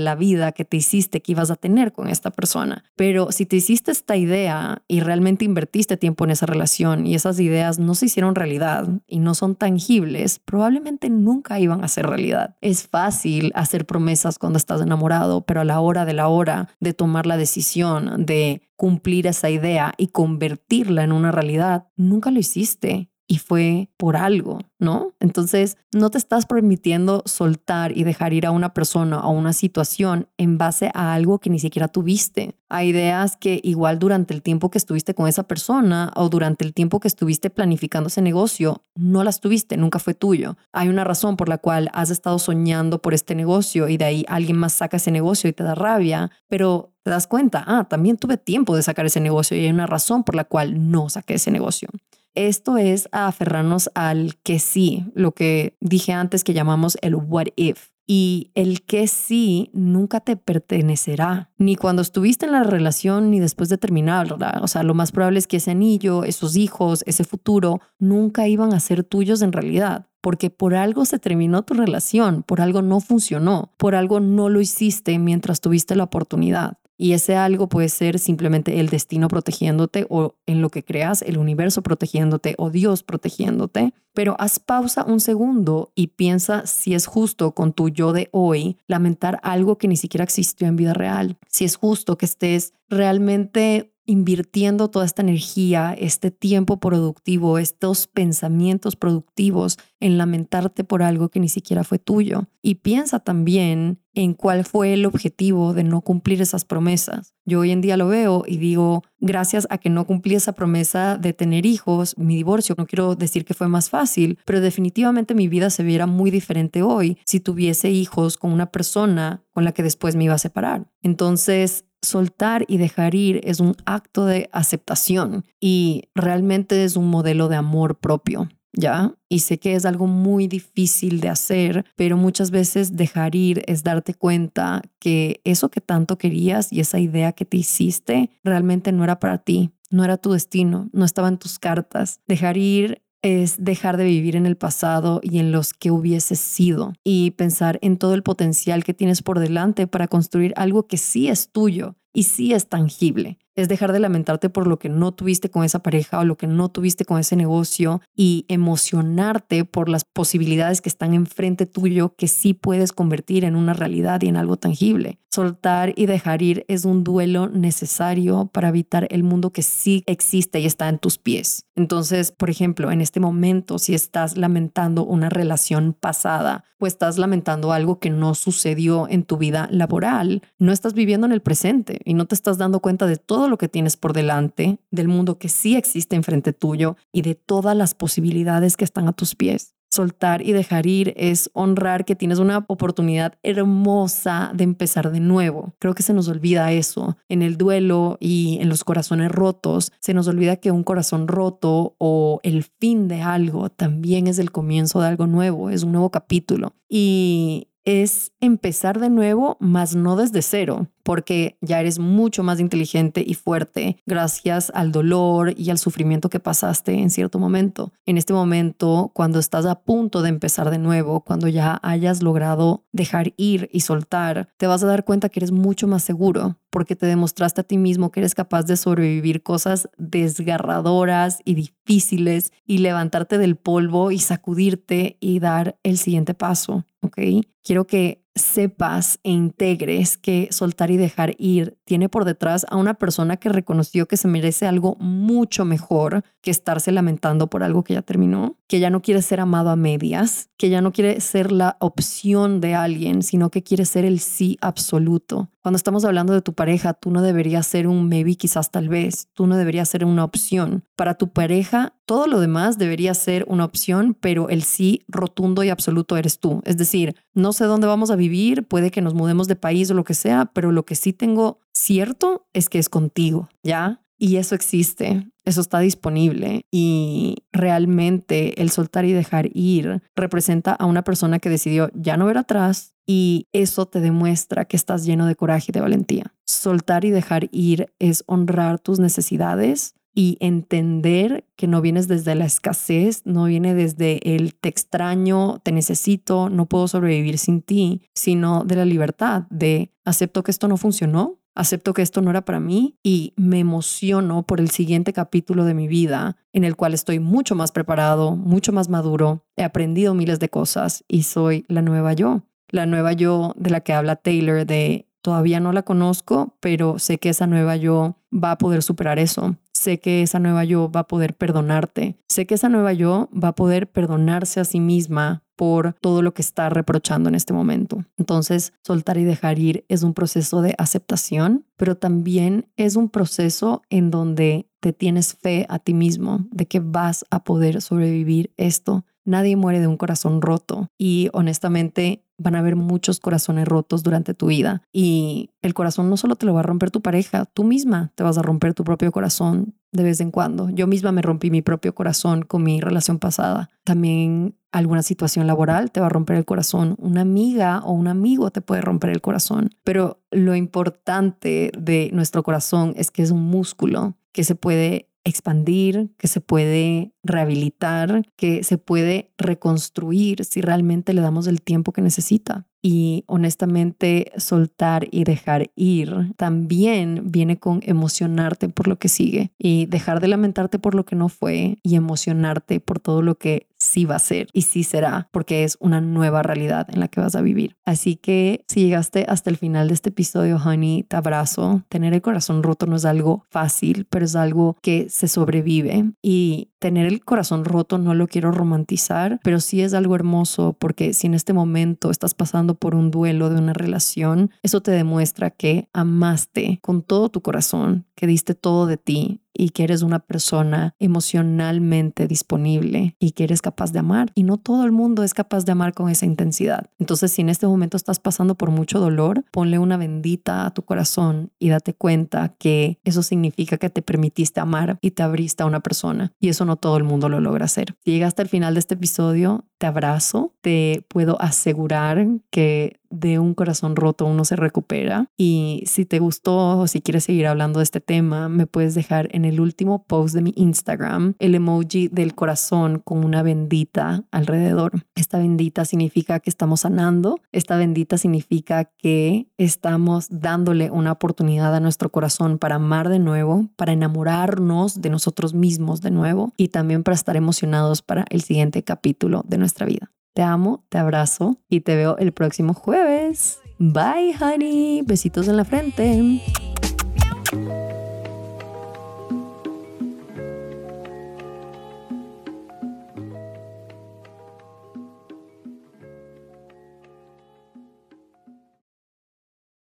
la vida que te hiciste que ibas a tener con esta persona. Pero si te hiciste esta idea y realmente invertiste tiempo en esa relación y esas ideas no se hicieron realidad y no son tangibles, probablemente nunca iban a ser realidad. Es fácil hacer promesas cuando estás enamorado, pero a la hora de la hora de tomar la decisión de cumplir esa idea y convertirla en una realidad, nunca lo hiciste. Y fue por algo, ¿no? Entonces, no te estás permitiendo soltar y dejar ir a una persona o una situación en base a algo que ni siquiera tuviste. A ideas que igual durante el tiempo que estuviste con esa persona o durante el tiempo que estuviste planificando ese negocio, no las tuviste, nunca fue tuyo. Hay una razón por la cual has estado soñando por este negocio y de ahí alguien más saca ese negocio y te da rabia, pero te das cuenta, ah, también tuve tiempo de sacar ese negocio y hay una razón por la cual no saqué ese negocio. Esto es aferrarnos al que sí, lo que dije antes que llamamos el what if. Y el que sí nunca te pertenecerá, ni cuando estuviste en la relación ni después de terminarla. O sea, lo más probable es que ese anillo, esos hijos, ese futuro, nunca iban a ser tuyos en realidad. Porque por algo se terminó tu relación, por algo no funcionó, por algo no lo hiciste mientras tuviste la oportunidad. Y ese algo puede ser simplemente el destino protegiéndote o en lo que creas, el universo protegiéndote o Dios protegiéndote. Pero haz pausa un segundo y piensa si es justo con tu yo de hoy lamentar algo que ni siquiera existió en vida real. Si es justo que estés realmente invirtiendo toda esta energía, este tiempo productivo, estos pensamientos productivos en lamentarte por algo que ni siquiera fue tuyo. Y piensa también en cuál fue el objetivo de no cumplir esas promesas. Yo hoy en día lo veo y digo, gracias a que no cumplí esa promesa de tener hijos, mi divorcio, no quiero decir que fue más fácil, pero definitivamente mi vida se viera muy diferente hoy si tuviese hijos con una persona con la que después me iba a separar. Entonces, soltar y dejar ir es un acto de aceptación y realmente es un modelo de amor propio, ¿ya? Y sé que es algo muy difícil de hacer, pero muchas veces dejar ir es darte cuenta que eso que tanto querías y esa idea que te hiciste realmente no era para ti, no era tu destino, no estaba en tus cartas. Dejar ir es dejar de vivir en el pasado y en los que hubieses sido y pensar en todo el potencial que tienes por delante para construir algo que sí es tuyo y sí es tangible. Es dejar de lamentarte por lo que no tuviste con esa pareja o lo que no tuviste con ese negocio y emocionarte por las posibilidades que están enfrente tuyo que sí puedes convertir en una realidad y en algo tangible. Soltar y dejar ir es un duelo necesario para evitar el mundo que sí existe y está en tus pies. Entonces, por ejemplo, en este momento, si estás lamentando una relación pasada o estás lamentando algo que no sucedió en tu vida laboral, no estás viviendo en el presente y no te estás dando cuenta de todo lo que tienes por delante, del mundo que sí existe enfrente tuyo y de todas las posibilidades que están a tus pies. Soltar y dejar ir es honrar que tienes una oportunidad hermosa de empezar de nuevo. Creo que se nos olvida eso. En el duelo y en los corazones rotos, se nos olvida que un corazón roto o el fin de algo también es el comienzo de algo nuevo, es un nuevo capítulo. Y es empezar de nuevo, mas no desde cero, porque ya eres mucho más inteligente y fuerte gracias al dolor y al sufrimiento que pasaste en cierto momento. En este momento, cuando estás a punto de empezar de nuevo, cuando ya hayas logrado dejar ir y soltar, te vas a dar cuenta que eres mucho más seguro, porque te demostraste a ti mismo que eres capaz de sobrevivir cosas desgarradoras y difíciles y levantarte del polvo y sacudirte y dar el siguiente paso, ¿ok? Quiero que sepas e integres que soltar y dejar ir tiene por detrás a una persona que reconoció que se merece algo mucho mejor que estarse lamentando por algo que ya terminó, que ya no quiere ser amado a medias, que ya no quiere ser la opción de alguien, sino que quiere ser el sí absoluto. Cuando estamos hablando de tu pareja, tú no deberías ser un maybe, quizás, tal vez. Tú no deberías ser una opción. Para tu pareja, todo lo demás debería ser una opción, pero el sí rotundo y absoluto eres tú. Es decir, no sé dónde vamos a vivir, puede que nos mudemos de país o lo que sea, pero lo que sí tengo cierto es que es contigo, ¿ya? Y eso existe, eso está disponible y realmente el soltar y dejar ir representa a una persona que decidió ya no ver atrás y eso te demuestra que estás lleno de coraje y de valentía. Soltar y dejar ir es honrar tus necesidades y entender que no vienes desde la escasez, no viene desde el te extraño, te necesito, no puedo sobrevivir sin ti, sino de la libertad, de acepto que esto no funcionó, acepto que esto no era para mí y me emociono por el siguiente capítulo de mi vida en el cual estoy mucho más preparado, mucho más maduro, he aprendido miles de cosas y soy la nueva yo. La nueva yo de la que habla Taylor, de todavía no la conozco, pero sé que esa nueva yo va a poder superar eso. Sé que esa nueva yo va a poder perdonarte. Sé que esa nueva yo va a poder perdonarse a sí misma por todo lo que está reprochando en este momento. Entonces, soltar y dejar ir es un proceso de aceptación, pero también es un proceso en donde te tienes fe a ti mismo de que vas a poder sobrevivir esto. Nadie muere de un corazón roto y honestamente van a haber muchos corazones rotos durante tu vida y el corazón no solo te lo va a romper tu pareja, tú misma te vas a romper tu propio corazón de vez en cuando. Yo misma me rompí mi propio corazón con mi relación pasada. También alguna situación laboral te va a romper el corazón. Una amiga o un amigo te puede romper el corazón. Pero lo importante de nuestro corazón es que es un músculo que se puede expandir, que se puede rehabilitar, que se puede reconstruir si realmente le damos el tiempo que necesita. Y honestamente, soltar y dejar ir también viene con emocionarte por lo que sigue y dejar de lamentarte por lo que no fue y emocionarte por todo lo que sí va a ser y sí será, porque es una nueva realidad en la que vas a vivir. Así que si llegaste hasta el final de este episodio, honey, te abrazo. Tener el corazón roto no es algo fácil, pero es algo que se sobrevive y tener el corazón roto no lo quiero romantizar, pero sí es algo hermoso porque si en este momento estás pasando por un duelo de una relación, eso te demuestra que amaste con todo tu corazón, que diste todo de ti y que eres una persona emocionalmente disponible y que eres capaz de amar. Y no todo el mundo es capaz de amar con esa intensidad. Entonces, si en este momento estás pasando por mucho dolor, ponle una bendita a tu corazón y date cuenta que eso significa que te permitiste amar y te abriste a una persona. Y eso no todo el mundo lo logra hacer. Si llegaste al final de este episodio, te abrazo. Te puedo asegurar que de un corazón roto uno se recupera y si te gustó o si quieres seguir hablando de este tema me puedes dejar en el último post de mi Instagram el emoji del corazón con una bendita alrededor. Esta bendita significa que estamos sanando, esta bendita significa que estamos dándole una oportunidad a nuestro corazón para amar de nuevo, para enamorarnos de nosotros mismos de nuevo y también para estar emocionados para el siguiente capítulo de nuestra vida. Te amo, te abrazo y te veo el próximo jueves. Bye, honey. Besitos en la frente.